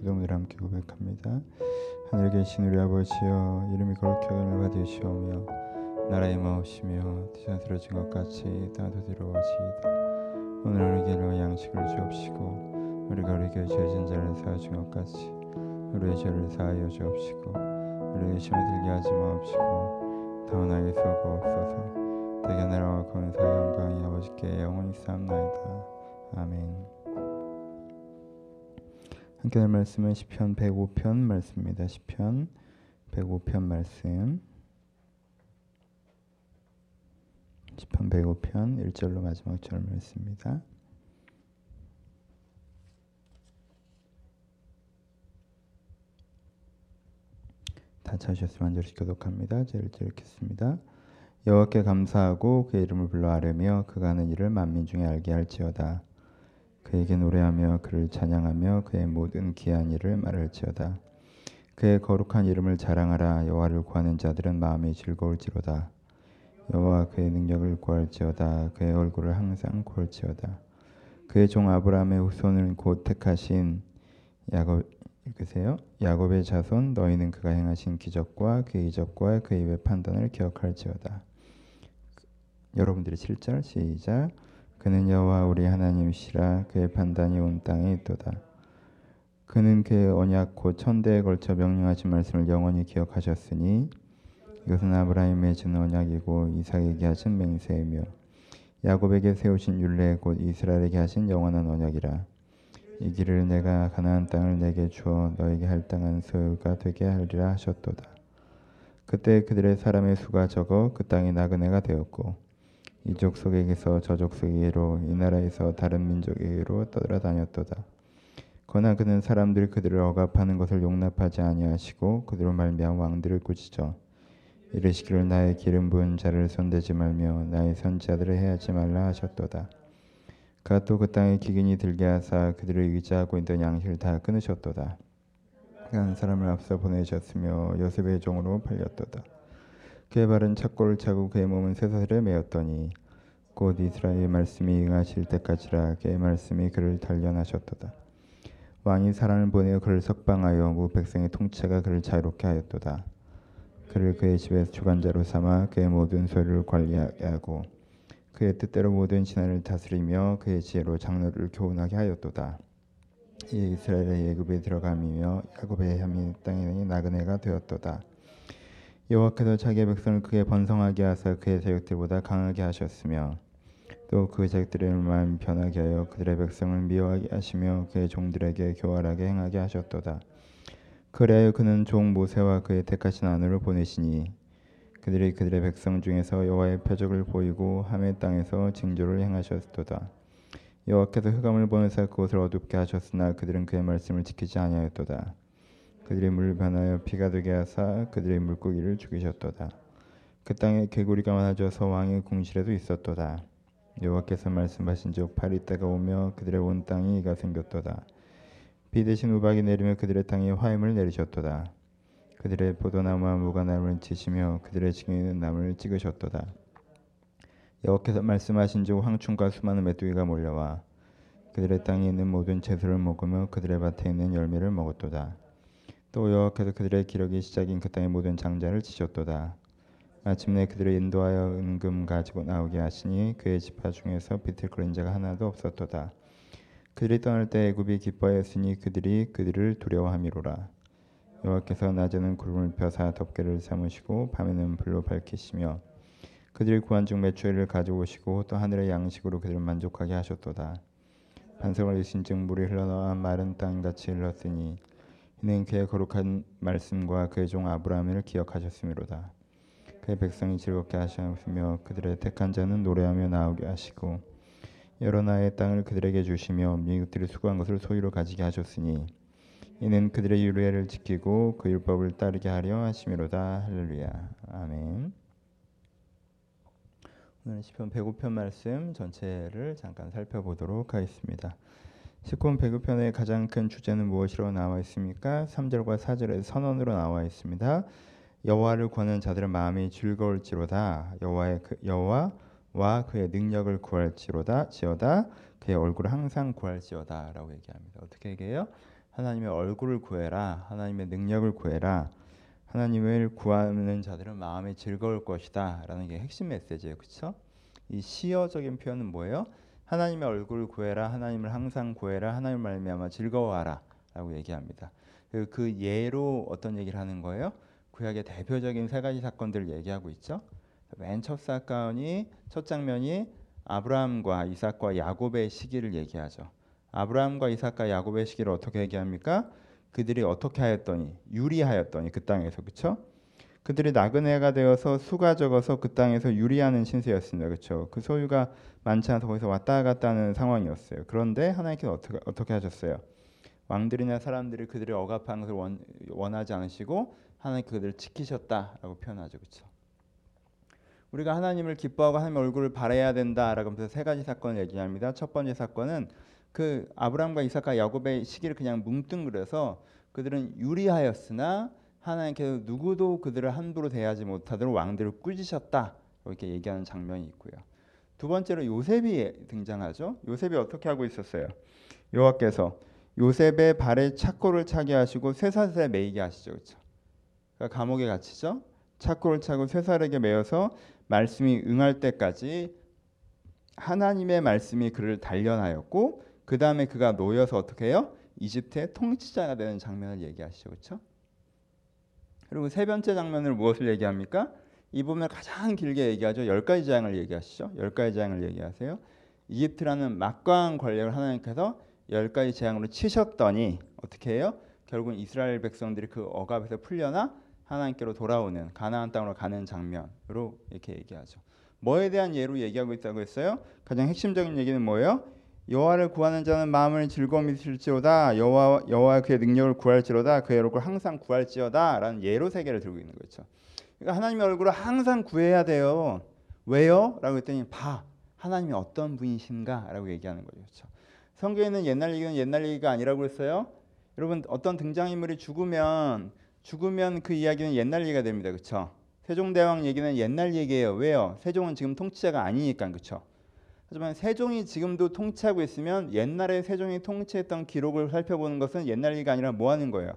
기도문을 함께 고백합니다. 하늘에 계신 우리 아버지여, 이름이 거룩히 여김을 받으시오며 나라의 마옵시며 뜻이 들어진 것 같이 땅도 들어오시이다. 오늘 우리에게로 양식을 주옵시고 우리가 우리에게 죄 지은 자를 사하신 것 같이 우리의 죄를 사하여 주옵시고 우리의 시험에 들게 하지 마옵시고 다만 악에서 구하옵소서. 내게 나라와 권세와 영광이 아버지께 영원히 쌓옵나이다. 아멘. 함께 할 말씀은 시편 105편 말씀입니다. 시편 105편 말씀, 시편 105편 1절로 마지막 절 말씀입니다. 다 찾으셨으면 한 절씩 교독합니다. 제 1절 읽겠습니다. 여호와께 감사하고 그의 이름을 불러 아뢰며 그가 하는 일을 만민 중에 알게 할지어다. 그에게 노래하며 그를 찬양하며 그의 모든 기이한 일을 말할지어다. 그의 거룩한 이름을 자랑하라. 여호와를 구하는 자들은 마음이 즐거울지로다. 여호와 그의 능력을 구할지어다. 그의 얼굴을 항상 구할지어다. 그의 종 아브라함의 후손을 곧 택하신 야곱의 자손 너희는 그가 행하신 기적과 그의 이적과 그의 입의 판단을 기억할지어다. 여러분들이 7절 시작. 그는 여호와 우리 하나님이시라. 그의 판단이 온 땅에 있도다. 그는 그의 언약 곧 천대에 걸쳐 명령하신 말씀을 영원히 기억하셨으니 이것은 아브라함에게 준 언약이고 이삭에게 하신 맹세이며 야곱에게 세우신 율례 곧 이스라엘에게 하신 영원한 언약이라. 이 길을 내가 가나안 땅을 내게 주어 너에게 할당한 소유가 되게 하리라 하셨도다. 그때 그들의 사람의 수가 적어 그 땅이 나그네가 되었고 이족 속에게서 저족 속에게로 이 나라에서 다른 민족에게로 떠돌아다녔도다. 그러나 그는 사람들이 그들을 억압하는 것을 용납하지 아니하시고 그들로 말미암아 왕들을 꾸짖어 이르시기를 나의 기름 부은 자를 손대지 말며 나의 선지자들을 해하지 말라 하셨도다. 그가 또 그 땅에 기근이 들게 하사 그들을 의지하고 있던 양식을 다 끊으셨도다. 그가 한 사람을 앞서 보내셨으며 요셉의 종으로 팔렸도다. 그의 발은 착고를 차고 그의 몸은 쇠사슬에 매였더니 곧 이스라엘의 말씀이 응하실 때까지라. 그의 말씀이 그를 단련하셨도다. 왕이 사람을 보내어 그를 석방하여 무 백성의 통치가 그를 자유롭게 하였도다. 그를 그의 집에서 주관자로 삼아 그의 모든 소유를 관리하게 하고 그의 뜻대로 모든 신하를 다스리며 그의 지혜로 장로를 교훈하게 하였도다. 이에 이스라엘의 예굽에 들어감이며 야곱의 혐이 땅에 나그네가 되었도다. 여호와께서 자기의 백성을 그의 번성하게 하사 그의 자식들보다 강하게 하셨으며 또 그 자식들의 마음 변하게 하여 그들의 백성을 미워하게 하시며 그의 종들에게 교활하게 행하게 하셨도다. 그래야 그는 종 모세와 그의 택하신 아론을 보내시니 그들이 그들의 백성 중에서 여호와의 표적을 보이고 함의 땅에서 징조를 행하셨도다. 여호와께서 흑암을 보내사 그것을 어둡게 하셨으나 그들은 그의 말씀을 지키지 아니하였도다. 그들의 물을 변하여 피가 되게 하사 그들의 물고기를 죽이셨도다. 그 땅에 개구리가 많아져서 왕의 궁실에도 있었도다. 여호와께서 말씀하신즉 파리떼가 오며 그들의 온 땅이 이가 생겼도다. 비 대신 우박이 내리며 그들의 땅에 화염을 내리셨도다. 그들의 포도나무와 무화과나무를 치시며 그들의 지키는 나무를 찍으셨도다. 여호와께서 말씀하신즉 황충과 수많은 메뚜기가 몰려와 그들의 땅에 있는 모든 채소를 먹으며 그들의 밭에 있는 열매를 먹었도다. 또 여호와께서 그들의 기력이 시작인 그 땅의 모든 장자를 치셨도다. 마침내 그들을 인도하여 은금 가지고 나오게 하시니 그의 지파 중에서 비틀거린 자가 하나도 없었도다. 그들이 떠날 때 애굽이 기뻐하였으니 그들이 그들을 두려워함이로라. 여호와께서 낮에는 구름을 펴사 덮개를 삼으시고 밤에는 불로 밝히시며 그들이 구한 중 메추리를 가져오시고 또 하늘의 양식으로 그들을 만족하게 하셨도다. 반석을 이신 즉 물이 흘러나와 마른 땅같이 흘렀으니 이는 그의 거룩한 말씀과 그의 종 아브라함을 기억하셨음이로다. 그의 백성이 즐겁게 하시며 그들의 택한 자는 노래하며 나오게 하시고 여러 나라의 땅을 그들에게 주시며 민족들이 수고한 것을 소유로 가지게 하셨으니 이는 그들의 율례를 지키고 그 율법을 따르게 하려 하심이로다. 할렐루야. 아멘. 오늘 시편 105편 말씀 전체를 잠깐 살펴보도록 하겠습니다. 시편 105편의 가장 큰 주제는 무엇으로 나와 있습니까? 3절과 4절의 선언으로 나와 있습니다. 여호와를 구하는 자들의 마음이 즐거울지로다. 여호와와 그의 능력을 구할지어다. 그의 얼굴을 항상 구할지어다 라고 얘기합니다. 어떻게 얘기해요? 하나님의 얼굴을 구해라, 하나님의 능력을 구해라, 하나님을 구하는 자들은 마음이 즐거울 것이다 라는 게 핵심 메시지예요. 그렇죠? 이 시어적인 표현은 뭐예요? 하나님의 얼굴을 구해라, 하나님을 항상 구해라, 하나님 말미암아 즐거워하라 라고 얘기합니다. 그 예로 어떤 얘기를 하는 거예요? 구약의 대표적인 세 가지 사건들을 얘기하고 있죠. 맨 첫 사건이, 첫 장면이 아브라함과 이삭과 야곱의 시기를 얘기하죠. 아브라함과 이삭과 야곱의 시기를 어떻게 얘기합니까? 그들이 어떻게 하였더니, 유리하였더니 그 땅에서, 그렇죠? 그들이 나그네가 되어서 수가 적어서 그 땅에서 유리하는 신세였습니다. 그렇죠? 그 소유가 많지 않아서 거기서 왔다 갔다 하는 상황이었어요. 그런데 하나님께서 어떻게 하셨어요? 왕들이나 사람들이 그들이 억압한 것을 원하지 않으시고 하나님께서 그들을 지키셨다라고 표현하죠. 그렇죠? 우리가 하나님을 기뻐하고 하나님의 얼굴을 바라야 된다라고 하면서 세 가지 사건을 얘기합니다. 첫 번째 사건은 그 아브라함과 이삭과 야곱의 시기를 그냥 뭉뚱그려서 그들은 유리하였으나 하나님께서 누구도 그들을 함부로 대하지 못하도록 왕들을 꾸짖으셨다 이렇게 얘기하는 장면이 있고요. 두 번째로 요셉이 등장하죠. 요셉이 어떻게 하고 있었어요? 여호와께서 요셉의 발에 착고를 차게 하시고 쇠사슬에 매이게 하시죠. 그렇죠? 그러니까 감옥에 갇히죠. 착고를 차고 쇠사슬에게 매여서 말씀이 응할 때까지 하나님의 말씀이 그를 단련하였고 그 다음에 그가 놓여서 어떻게 해요? 이집트의 통치자가 되는 장면을 얘기하시죠. 그렇죠? 그리고 세 번째 장면을 무엇을 얘기합니까? 이 부분을 가장 길게 얘기하죠. 10가지 재앙을 얘기하시죠. 10가지 재앙을 얘기하세요. 이집트라는 막강한 권력을 하나님께서 10가지 재앙으로 치셨더니 어떻게 해요? 결국은 이스라엘 백성들이 그 억압에서 풀려나 하나님께로 돌아오는, 가나안 땅으로 가는 장면으로 이렇게 얘기하죠. 뭐에 대한 예로 얘기하고 있다고 했어요? 가장 핵심적인 얘기는 뭐예요? 여호와를 구하는 자는 마음을 즐거움이 있을지로다. 여호와 그의 능력을 구할지로다. 그의 얼굴을 항상 구할지어다 라는 예로 세 개를 들고 있는 거죠. 그러니까 하나님의 얼굴을 항상 구해야 돼요. 왜요? 라고 했더니 봐, 하나님이 어떤 분이신가 라고 얘기하는 거죠. 그렇죠? 성경에 있는 옛날 얘기는 옛날 얘기가 아니라고 했어요. 여러분, 어떤 등장인물이 죽으면 그 이야기는 옛날 얘기가 됩니다. 그렇죠? 세종대왕 얘기는 옛날 얘기예요. 왜요? 세종은 지금 통치자가 아니니까. 그렇죠? 하지만 세종이 지금도 통치하고 있으면 옛날에 세종이 통치했던 기록을 살펴보는 것은 옛날 얘기가 아니라 뭐 하는 거예요?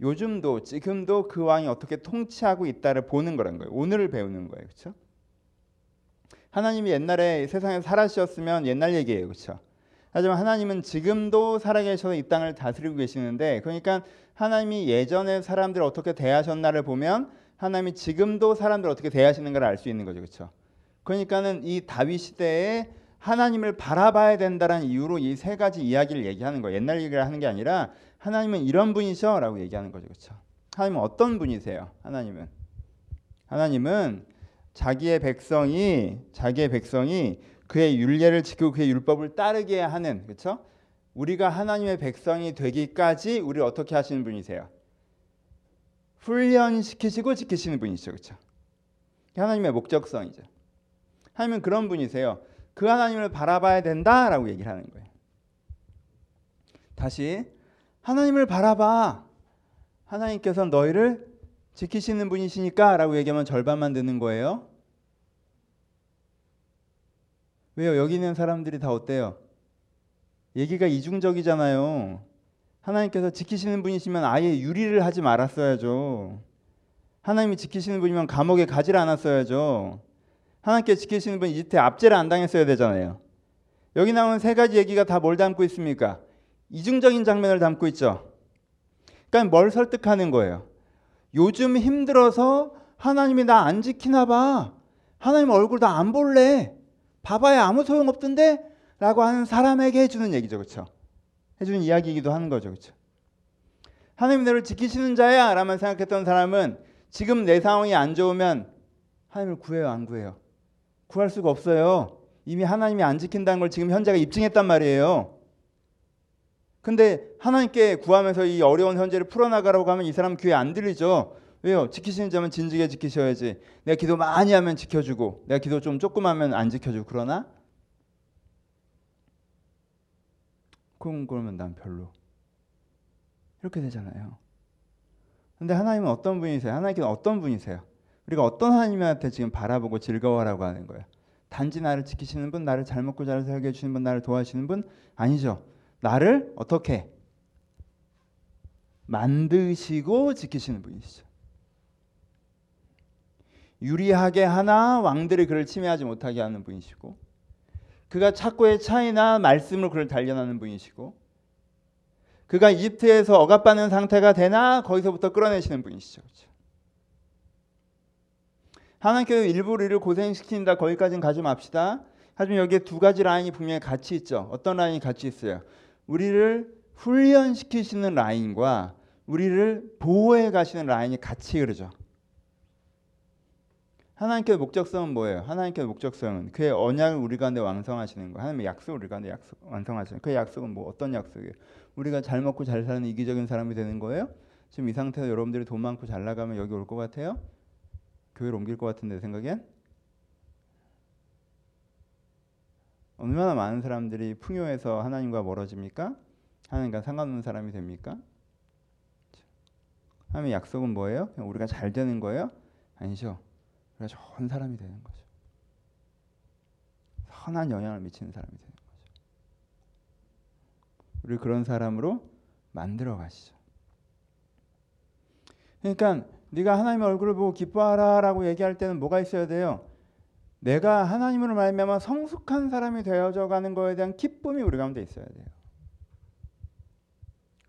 요즘도 지금도 그 왕이 어떻게 통치하고 있다를 보는 거란 거예요. 오늘을 배우는 거예요. 그렇죠? 하나님이 옛날에 세상에 살아계셨으면 옛날 얘기예요. 그렇죠? 하지만 하나님은 지금도 살아계셔서 이 땅을 다스리고 계시는데, 그러니까 하나님이 예전에 사람들을 어떻게 대하셨나를 보면 하나님이 지금도 사람들을 어떻게 대하시는가를 알 수 있는 거죠. 그렇죠? 그러니까는 이 다윗 시대에 하나님을 바라봐야 된다는 이유로 이 세 가지 이야기를 얘기하는 거예요. 옛날 얘기를 하는 게 아니라 하나님은 이런 분이셔 라고 얘기하는 거죠. 그렇죠? 하나님은 어떤 분이세요? 하나님은 자기의 백성이 그의 율례를 지키고 그의 율법을 따르게 하는, 그렇죠? 우리가 하나님의 백성이 되기까지 우리를 어떻게 하시는 분이세요? 훈련시키시고 지키시는 분이시죠. 그렇죠? 하나님의 목적성이죠. 하나님은 그런 분이세요. 그 하나님을 바라봐야 된다라고 얘기를 하는 거예요. 다시 하나님을 바라봐. 하나님께서 너희를 지키시는 분이시니까 라고 얘기하면 절반만 드는 거예요. 왜요? 여기 있는 사람들이 다 어때요? 얘기가 이중적이잖아요. 하나님께서 지키시는 분이시면 아예 유리를 하지 말았어야죠. 하나님이 지키시는 분이면 감옥에 가지를 않았어야죠. 하나님께서 지키시는 분이 이집트에 압제를 안 당했어야 되잖아요. 여기 나오는 세 가지 얘기가 다 뭘 담고 있습니까? 이중적인 장면을 담고 있죠. 그러니까 뭘 설득하는 거예요? 요즘 힘들어서 하나님이 나 안 지키나 봐. 하나님 얼굴 나 안 볼래. 봐봐야 아무 소용없던데? 라고 하는 사람에게 해주는 얘기죠. 그렇죠? 해주는 이야기이기도 하는 거죠. 그렇죠? 하나님이 나를 지키시는 자야 라만 생각했던 사람은 지금 내 상황이 안 좋으면 하나님을 구해요, 안 구해요? 구할 수가 없어요. 이미 하나님이 안 지킨다는 걸 지금 현재가 입증했단 말이에요. 근데 하나님께 구하면서 이 어려운 현재를 풀어나가라고 하면 이 사람 귀에 안 들리죠. 왜요? 지키시는 자면 진지하게 지키셔야지. 내가 기도 많이 하면 지켜주고 내가 기도 조금 하면 안 지켜주고 그러나? 그러면 난 별로. 이렇게 되잖아요. 근데 하나님은 어떤 분이세요? 하나님께서 어떤 분이세요? 우리가 어떤 하나님한테 지금 바라보고 즐거워하라고 하는 거예요? 단지 나를 지키시는 분, 나를 잘 먹고 잘 살게 해주시는 분, 나를 도와주시는 분? 아니죠. 나를 어떻게? 만드시고 지키시는 분이시죠. 유리하게 하나 왕들이 그를 침해하지 못하게 하는 분이시고, 그가 착고의 차이나 말씀으로 그를 단련하는 분이시고, 그가 이집트에서 억압받는 상태가 되나 거기서부터 끌어내시는 분이시죠. 그렇죠? 하나님께서 일부러 이를 고생시킨다, 거기까지는 가지 맙시다. 하지만 여기에 두 가지 라인이 분명히 같이 있죠. 어떤 라인이 같이 있어요? 우리를 훈련시키시는 라인과 우리를 보호해 가시는 라인이 같이 흐르죠. 하나님께의 목적성은 뭐예요? 하나님께의 목적성은 그의 언약을 우리 가운데 완성하시는 거예요. 하나님의 약속을 우리 가운데 완성하시는 거예요. 그의 약속은 뭐 어떤 약속이에요? 우리가 잘 먹고 잘 사는 이기적인 사람이 되는 거예요? 지금 이 상태에서 여러분들이 돈 많고 잘 나가면 여기 올 것 같아요? 교회를 옮길 것 같은데 생각엔? 얼마나 많은 사람들이 풍요해서 하나님과 멀어집니까? 하나님과 상관없는 사람이 됩니까? 하나님의 약속은 뭐예요? 그냥 우리가 잘 되는 거예요? 아니죠. 우리가 좋은 사람이 되는 거죠. 선한 영향을 미치는 사람이 되는 거죠. 우리 그런 사람으로 만들어 가시죠. 그러니까 네가 하나님의 얼굴을 보고 기뻐하라 라고 얘기할 때는 뭐가 있어야 돼요? 내가 하나님으로 말미암아 성숙한 사람이 되어져 가는 거에 대한 기쁨이 우리 가운데 있어야 돼요.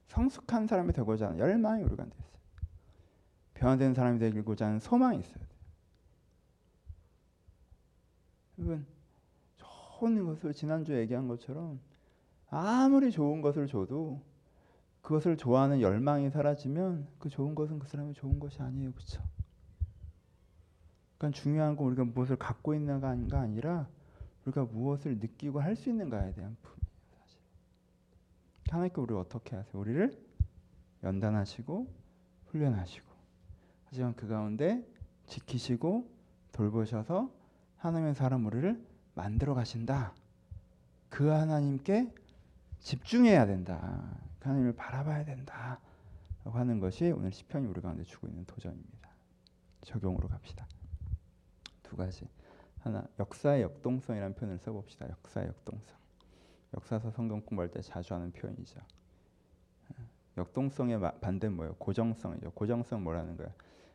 성숙한 사람이 되고자 하는 열망이 우리 가운데 있어요. 변화된 사람이 되고자 하는 소망이 있어야 돼요. 여러분, 좋은 것을 지난주에 얘기한 것처럼 아무리 좋은 것을 줘도 그것을 좋아하는 열망이 사라지면 그 좋은 것은 그 사람이 좋은 것이 아니에요. 그렇죠? 그러니까 중요한 건 우리가 무엇을 갖고 있는가가 아니라 우리가 무엇을 느끼고 할 수 있는가에 대한 품이에요. 사실 하나님께 우리를 어떻게 하세요? 우리를 연단하시고 훈련하시고, 하지만 그 가운데 지키시고 돌보셔서 하나님의 사람 우리를 만들어 가신다. 그 하나님께 집중해야 된다. 그 하나님을 바라봐야 된다 라고 하는 것이 오늘 시편이 우리 가운데 주고 있는 도전입니다. 적용으로 갑시다. 두 가지. 하나, 역사의 역동성이라는 표현을 써봅시다. 역사의 역동성. 역사서 성경 공부할 때 자주 하는 표현이죠. 역동성의 반대는 뭐예요? 고정성이죠. 고정성 뭐라는 거예요?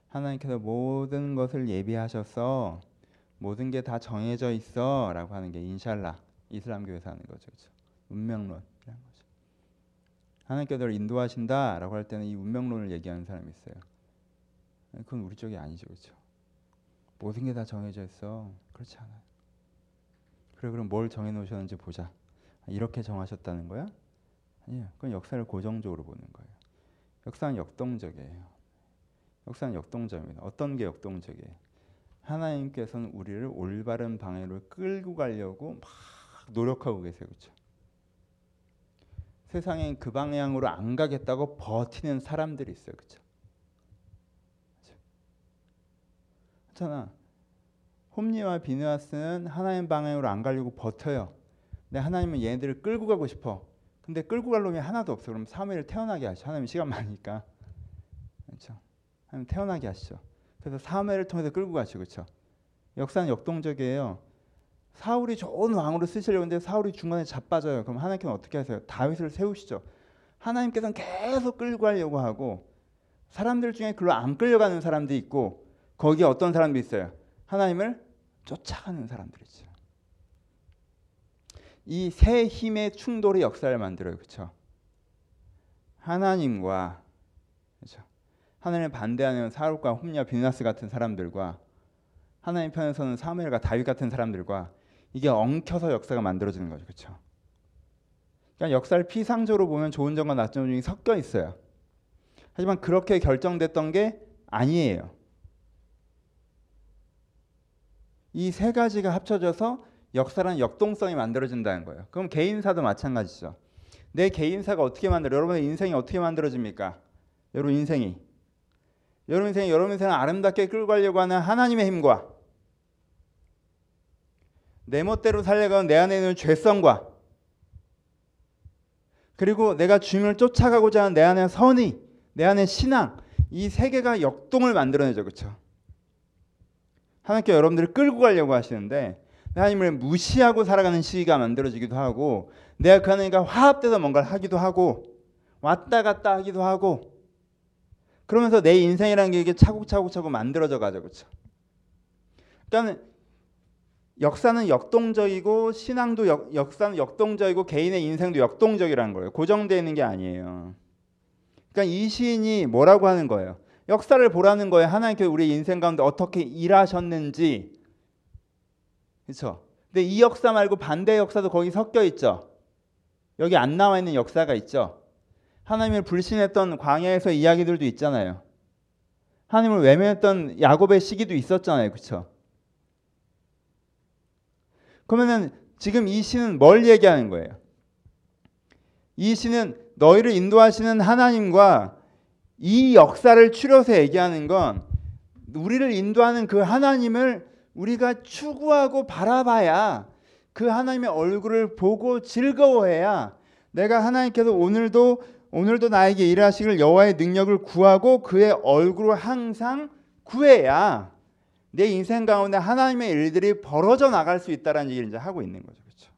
하나님께서 모든 것을 예비하셔서 모든 게 다 정해져 있어 라고 하는 게 인샬라, 이슬람교에서 하는 거죠. 그렇죠? 운명론이라는 거죠. 하나님께서 너를 인도하신다 라고 할 때는 이 운명론을 얘기하는 사람이 있어요. 그건 우리 쪽이 아니죠. 그렇죠? 모든 게 다 정해져 있어. 그렇지 않아요. 그래, 그럼 뭘 정해놓으셨는지 보자. 이렇게 정하셨다는 거야? 아니에요. 그건 역사를 고정적으로 보는 거예요. 역사는 역동적이에요. 역사는 역동적입니다. 어떤 게 역동적이에요? 하나님께서는 우리를 올바른 방향으로 끌고 가려고 막 노력하고 계세요. 그렇죠? 세상엔 그 방향으로 안 가겠다고 버티는 사람들이 있어요. 그렇죠? 그렇잖아. 홈리와 비누아스는 하나님 방향으로 안 가려고 버텨요. 근데 하나님은 얘네들을 끌고 가고 싶어. 근데 끌고 갈 놈이 하나도 없어. 그럼 사무엘을 태어나게 하시죠. 하나님 시간 많으니까. 그렇죠? 하나님 태어나게 하시죠. 그래서 사무엘을 통해서 끌고 가시죠. 그렇죠? 역사는 역동적이에요. 사울이 좋은 왕으로 쓰시려고 했는데 사울이 중간에 자빠져요. 그럼 하나님께서는 어떻게 하세요? 다윗을 세우시죠. 하나님께서는 계속 끌고 가려고 하고, 사람들 중에 글로 안 끌려가는 사람도 있고, 거기에 어떤 사람도 있어요? 하나님을 쫓아가는 사람들이죠. 이 세 힘의 충돌이 역사를 만들어요. 그렇죠? 하나님과, 그렇죠? 하나님을 반대하는 사울과 홈리와 비느하스 같은 사람들과, 하나님 편에서는 사무엘과 다윗 같은 사람들과, 이게 엉켜서 역사가 만들어지는 거죠. 그렇죠? 그러니까 역사를 피상적으로 보면 좋은 점과 나쁜 점이 섞여 있어요. 하지만 그렇게 결정됐던 게 아니에요. 이 세 가지가 합쳐져서 역사란 역동성이 만들어진다는 거예요. 그럼 개인사도 마찬가지죠. 내 개인사가 어떻게 만들어요? 여러분의 인생이 어떻게 만들어집니까? 여러분 인생을 아름답게 끌고 가려고 하는 하나님의 힘과, 내 멋대로 살려고 하는 내 안에 있는 죄성과, 그리고 내가 주님을 쫓아가고자 하는 내 안의 선의, 내 안의 신앙, 이 세 개가 역동을 만들어내죠. 그렇죠? 하나님께서 여러분들을 끌고 가려고 하시는데 하나님을 무시하고 살아가는 시기가 만들어지기도 하고, 내가 그 하나님과 화합돼서 뭔가를 하기도 하고, 왔다 갔다 하기도 하고, 그러면서 내 인생이라는 게 이게 차곡차곡 만들어져 가죠. 그렇죠? 그러니까 역사는 역동적이고 신앙도 역사는 역동적이고 개인의 인생도 역동적이라는 거예요. 고정되어 있는 게 아니에요. 그러니까 이 시인이 뭐라고 하는 거예요? 역사를 보라는 거예요. 하나님께서 우리 인생 가운데 어떻게 일하셨는지. 그렇죠? 근데 이 역사 말고 반대 역사도 거기 섞여 있죠. 여기 안 나와 있는 역사가 있죠. 하나님을 불신했던 광야에서 이야기들도 있잖아요. 하나님을 외면했던 야곱의 시기도 있었잖아요. 그렇죠? 그러면은 지금 이 시는 뭘 얘기하는 거예요? 이 시는 너희를 인도하시는 하나님과 이 역사를 추려서 얘기하는 건 우리를 인도하는 그 하나님을 우리가 추구하고 바라봐야, 그 하나님의 얼굴을 보고 즐거워해야 내가 하나님께서 오늘도 나에게 일하시길 여호와의 능력을 구하고 그의 얼굴을 항상 구해야 내 인생 가운데 하나님의 일들이 벌어져 나갈 수 있다라는 얘기를 이제 하고 있는 거죠. 그렇죠?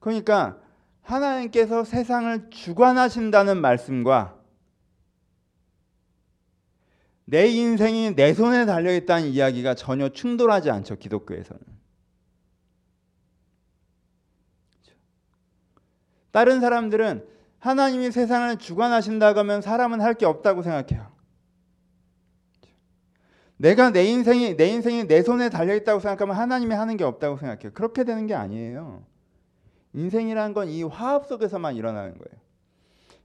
그러니까 하나님께서 세상을 주관하신다는 말씀과 내 인생이 내 손에 달려있다는 이야기가 전혀 충돌하지 않죠. 기독교에서는. 다른 사람들은 하나님이 세상을 주관하신다고 하면 사람은 할 게 없다고 생각해요. 내가 내 인생이 내 손에 달려있다고 생각하면 하나님이 하는 게 없다고 생각해요. 그렇게 되는 게 아니에요. 인생이라는 건 이 화합 속에서만 일어나는 거예요.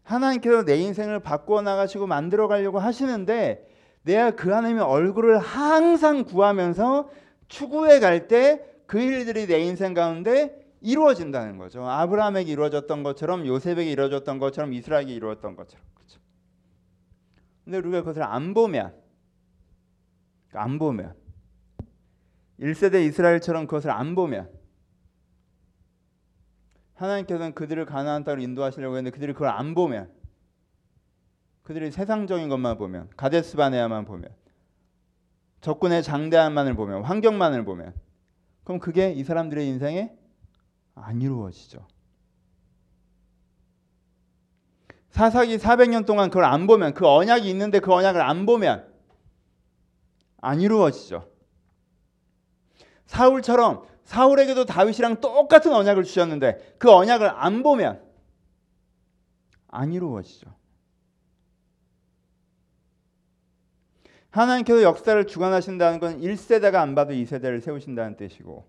하나님께서 내 인생을 바꾸어 나가시고 만들어 가려고 하시는데 내가 그 하나님의 얼굴을 항상 구하면서 추구해 갈 때 그 일들이 내 인생 가운데 이루어진다는 거죠. 아브라함에게 이루어졌던 것처럼, 요셉에게 이루어졌던 것처럼, 이스라엘에게 이루어졌던 것처럼. 그렇죠? 근데 우리가 그것을 안 보면 1세대 이스라엘처럼 그것을 안 보면 하나님께서는 그들을 가나안 땅으로 인도하시려고 했는데 그들이 그걸 안 보면, 그들이 세상적인 것만 보면, 가데스 바네아만 보면, 적군의 장대함만을 보면, 환경만을 보면, 그럼 그게 이 사람들의 인생에 안 이루어지죠. 사사기 400년 동안 그걸 안 보면, 그 언약이 있는데 그 언약을 안 보면 안 이루어지죠. 사울처럼 사울에게도 다윗이랑 똑같은 언약을 주셨는데 그 언약을 안 보면 안 이루어지죠. 하나님께서 역사를 주관하신다는 건 1세대가 안 봐도 2세대를 세우신다는 뜻이고,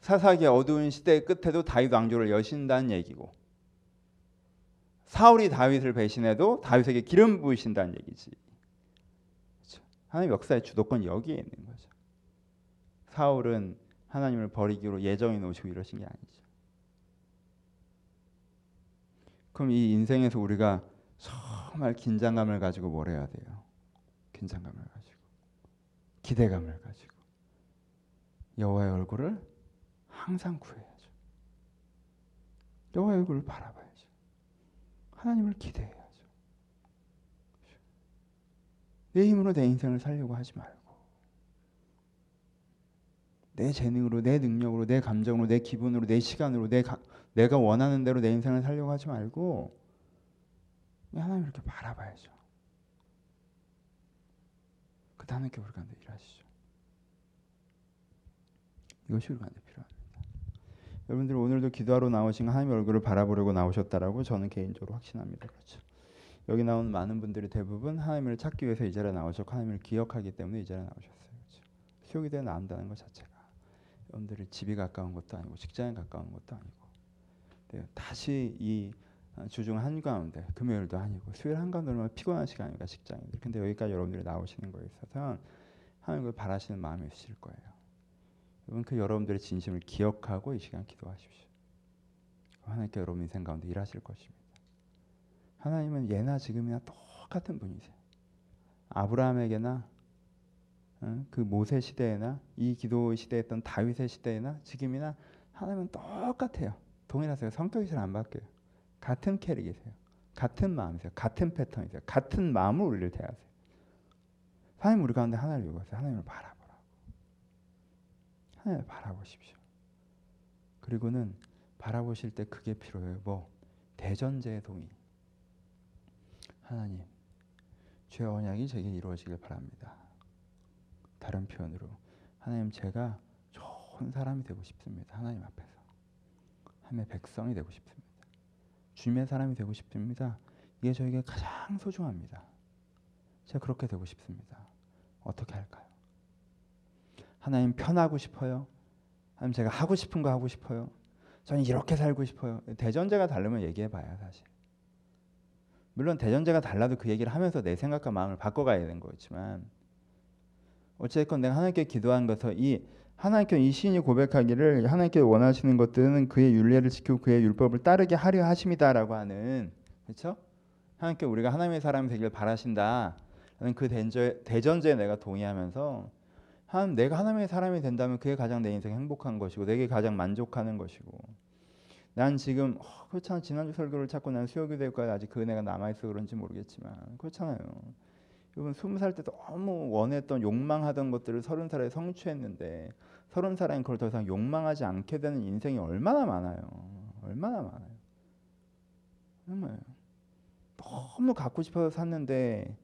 사사기의 어두운 시대의 끝에도 다윗 왕조를 여신다는 얘기고, 사울이 다윗을 배신해도 다윗에게 기름 부으신다는 얘기지. 하나님 역사의 주도권이 여기에 있는 거죠. 사울은 하나님을 버리기로 예정해 놓으시고 이러신 게 아니죠. 그럼 이 인생에서 우리가 정말 긴장감을 가지고 뭘 해야 돼요? 긴장감을 가지고, 기대감을 가지고 여호와의 얼굴을 항상 구해야죠. 여호와의 얼굴을 바라봐야죠. 하나님을 기대해야죠. 내 힘으로 내 인생을 살려고 하지 말고, 내 재능으로, 내 능력으로, 내 감정으로, 내 기분으로, 내 시간으로, 내가 원하는 대로 내 인생을 살려고 하지 말고 하나님을 이렇게 바라봐야죠. 그때 하나님께 우리 가운데 일하시죠. 이것이 우리 가운데 필요합니다. 여러분들 오늘도 기도하러 나오신 하나님의 얼굴을 바라보려고 나오셨다라고 저는 개인적으로 확신합니다. 그렇죠? 여기 나온 많은 분들이 대부분 하나님을 찾기 위해서 이 자리에 나오셨고 하나님을 기억하기 때문에 이 자리에 나오셨어요. 그렇죠? 수요일에 되어 나온다는 것 자체가 여러분들이 집이 가까운 것도 아니고 직장에 가까운 것도 아니고, 네, 다시 이 주중 한가운데, 금요일도 아니고 수요일 한가운데 얼마나 피곤한 시간인가 직장인들. 근데 여기까지 여러분들이 나오시는 거에 있어서는 하나님을 바라시는 마음이 있으실 거예요. 여러분 그 여러분들의 진심을 기억하고 이 시간 기도하십시오. 하나님께 여러분 인생 가운데 일하실 것입니다. 하나님은 예나 지금이나 똑같은 분이세요. 아브라함에게나 그 모세 시대에나 이 기도 시대에 했던 다윗의 시대에나 지금이나 하나님은 똑같아요. 동일하세요. 성격이 잘 안 바뀌어요. 같은 캐릭이세요. 같은 마음이세요. 같은 패턴이세요. 같은 마음으로 우리를 대하세요. 하나님 우리 가운데 하나를 요구하세요. 하나님을 바라보라고. 하나님을 바라보십시오. 그리고는 바라보실 때 그게 필요해요. 대전제의 동의. 하나님, 주의 언약이 제게 이루어지길 바랍니다. 다른 표현으로 하나님, 제가 좋은 사람이 되고 싶습니다. 하나님 앞에서 하나님의 백성이 되고 싶습니다. 주님의 사람이 되고 싶습니다. 이게 저에게 가장 소중합니다. 제가 그렇게 되고 싶습니다. 어떻게 할까요? 하나님, 편하고 싶어요. 하나님, 제가 하고 싶은 거 하고 싶어요. 저는 이렇게 살고 싶어요. 대전제가 다르면 얘기해봐요, 사실. 물론 대전제가 달라도 그 얘기를 하면서 내 생각과 마음을 바꿔가야 되는 거였지만, 어쨌건 내가 하나님께 기도한 것에서 이 하나님께 이 시인이 고백하기를 하나님께 원하시는 것들은 그의 율례를 지키고 그의 율법을 따르게 하려 하심이다라고 하는, 그렇죠? 하나님께 우리가 하나님의 사람이 되길 바라신다라는 그 대전제에 내가 동의하면서, 하나님, 내가 하나님의 사람이 된다면 그게 가장 내 인생 행복한 것이고 내게 가장 만족하는 것이고, 난 지금 그렇잖아, 지난주 설교를 찾고 난 수요교대까지 아직 그 은혜가 남아있어 그런지 모르겠지만 그렇잖아요. 여러분, 20살 때 너무 원했던, 욕망하던 것들을 30살에 성취했는데 30살엔 그걸 더 이상 욕망하지 않게 되는 인생이 얼마나 많아요. 얼마나 많아요. 정말 너무 갖고 싶어서 샀는데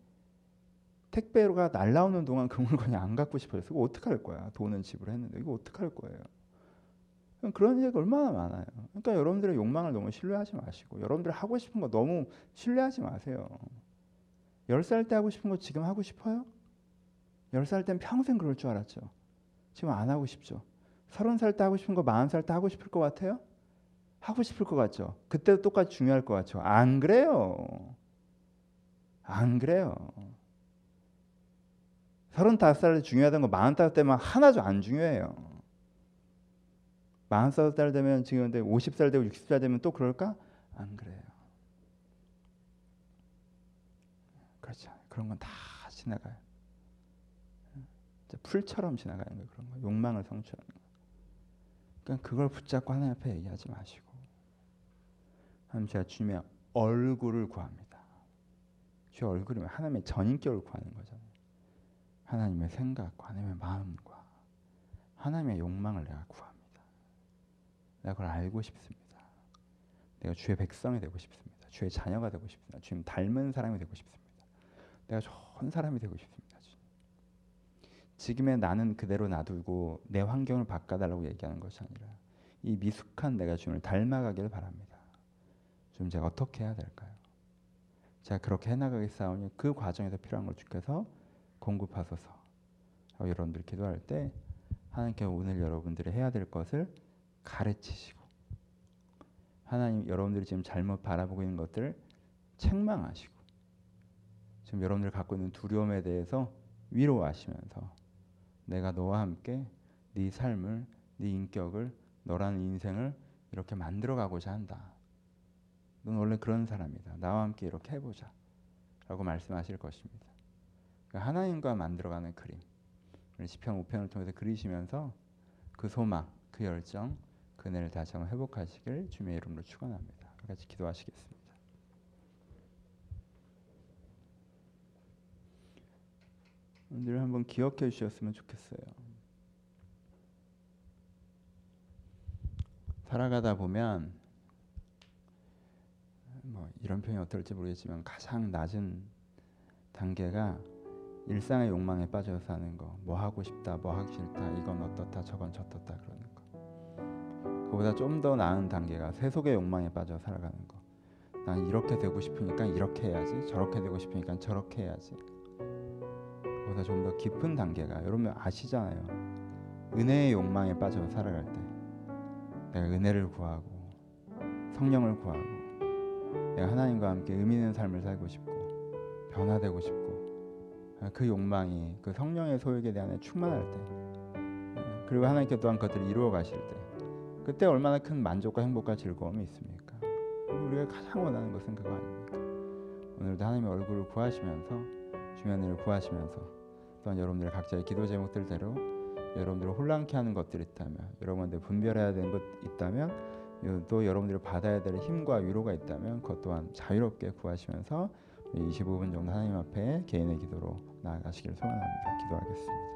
택배로가 날라오는 동안 그 물건이 안 갖고 싶어서 이거 어떻게 할 거야? 돈은 지불했는데 이거 어떻게 할 거예요? 그런 얘기가 얼마나 많아요. 그러니까 여러분들의 욕망을 너무 신뢰하지 마시고, 여러분들이 하고 싶은 거 너무 신뢰하지 마세요. 10살 때 하고 싶은 거 지금 하고 싶어요? 10살 땐 평생 그럴 줄 알았죠. 지금 안 하고 싶죠. 30살 때 하고 싶은 거 40살 때 하고 싶을 것 같아요? 하고 싶을 것 같죠. 그때도 똑같이 중요할 것 같죠. 안 그래요. 안 그래요. 35살 때 중요하던 거 45살 때만 하나도 안 중요해요. 45살 되면 지금 50살 되고 60살 되면 또 그럴까? 안 그래요. 그렇죠. 그런 건 다 지나가요. 이제 풀처럼 지나가는 거예요. 그런 거. 욕망을 성취하는 거. 그러니까 그걸 붙잡고 하나님 앞에 얘기하지 마시고, 하나님, 제가 주님의 얼굴을 구합니다. 주의 얼굴이면 하나님의 전인격을 구하는 거잖아요. 하나님의 생각과 하나님의 마음과 하나님의 욕망을 내가 구합니다. 내가 그걸 알고 싶습니다. 내가 주의 백성이 되고 싶습니다. 주의 자녀가 되고 싶습니다. 주님 닮은 사람이 되고 싶습니다. 내가 좋은 사람이 되고 싶습니다. 지금의 나는 그대로 놔두고 내 환경을 바꿔달라고 얘기하는 것이 아니라 이 미숙한 내가 주님을 닮아가길 바랍니다. 좀 제가 어떻게 해야 될까요? 제가 그렇게 해나가겠사오니 그 과정에서 필요한 걸 주께서 공급하소서. 여러분들이 기도할 때 하나님께 오늘 여러분들이 해야 될 것을 가르치시고, 하나님, 여러분들이 지금 잘못 바라보고 있는 것들을 책망하시고, 지금 여러분들이 갖고 있는 두려움에 대해서 위로하시면서, 내가 너와 함께 네 삶을, 네 인격을, 너라는 인생을 이렇게 만들어가고자 한다. 넌 원래 그런 사람이다. 나와 함께 이렇게 해보자 라고 말씀하실 것입니다. 그러니까 하나님과 만들어가는 그림, 시편 5편을 통해서 그리시면서 그 소망, 그 열정, 그 은혜를 다시 한번 회복하시길 주님의 이름으로 축원합니다. 같이 기도하시겠습니다. 오늘 한번 기억해 주셨으면 좋겠어요. 살아가다 보면 뭐 이런 표현이 어떨지 모르겠지만 가장 낮은 단계가 일상의 욕망에 빠져서 사는 거, 뭐 하고 싶다, 뭐 하기 싫다, 이건 어떻다, 저건 저렇다 그러는 거. 그보다 좀 더 나은 단계가 세속의 욕망에 빠져 살아가는 거. 난 이렇게 되고 싶으니까 이렇게 해야지, 저렇게 되고 싶으니까 저렇게 해야지. 보다 좀 더 깊은 단계가, 여러분 아시잖아요, 은혜의 욕망에 빠져 살아갈 때 내가 은혜를 구하고 성령을 구하고 내가 하나님과 함께 의미 있는 삶을 살고 싶고 변화되고 싶고, 그 욕망이 그 성령의 소욕에 대한 충만할 때, 그리고 하나님께 또한 그것들을 이루어 가실 때, 그때 얼마나 큰 만족과 행복과 즐거움이 있습니까? 우리가 가장 원하는 것은 그거 아닙니까? 오늘도 하나님의 얼굴을 구하시면서, 주님의 은혜를 구하시면서, 또한 여러분들의 각자의 기도 제목들대로 여러분들을 혼란케 하는 것들이 있다면, 여러분들 분별해야 되는 것 있다면, 또 여러분들이 받아야 될 힘과 위로가 있다면 그것 또한 자유롭게 구하시면서 25분 정도 하나님 앞에 개인의 기도로 나아가시길 소원합니다. 기도하겠습니다.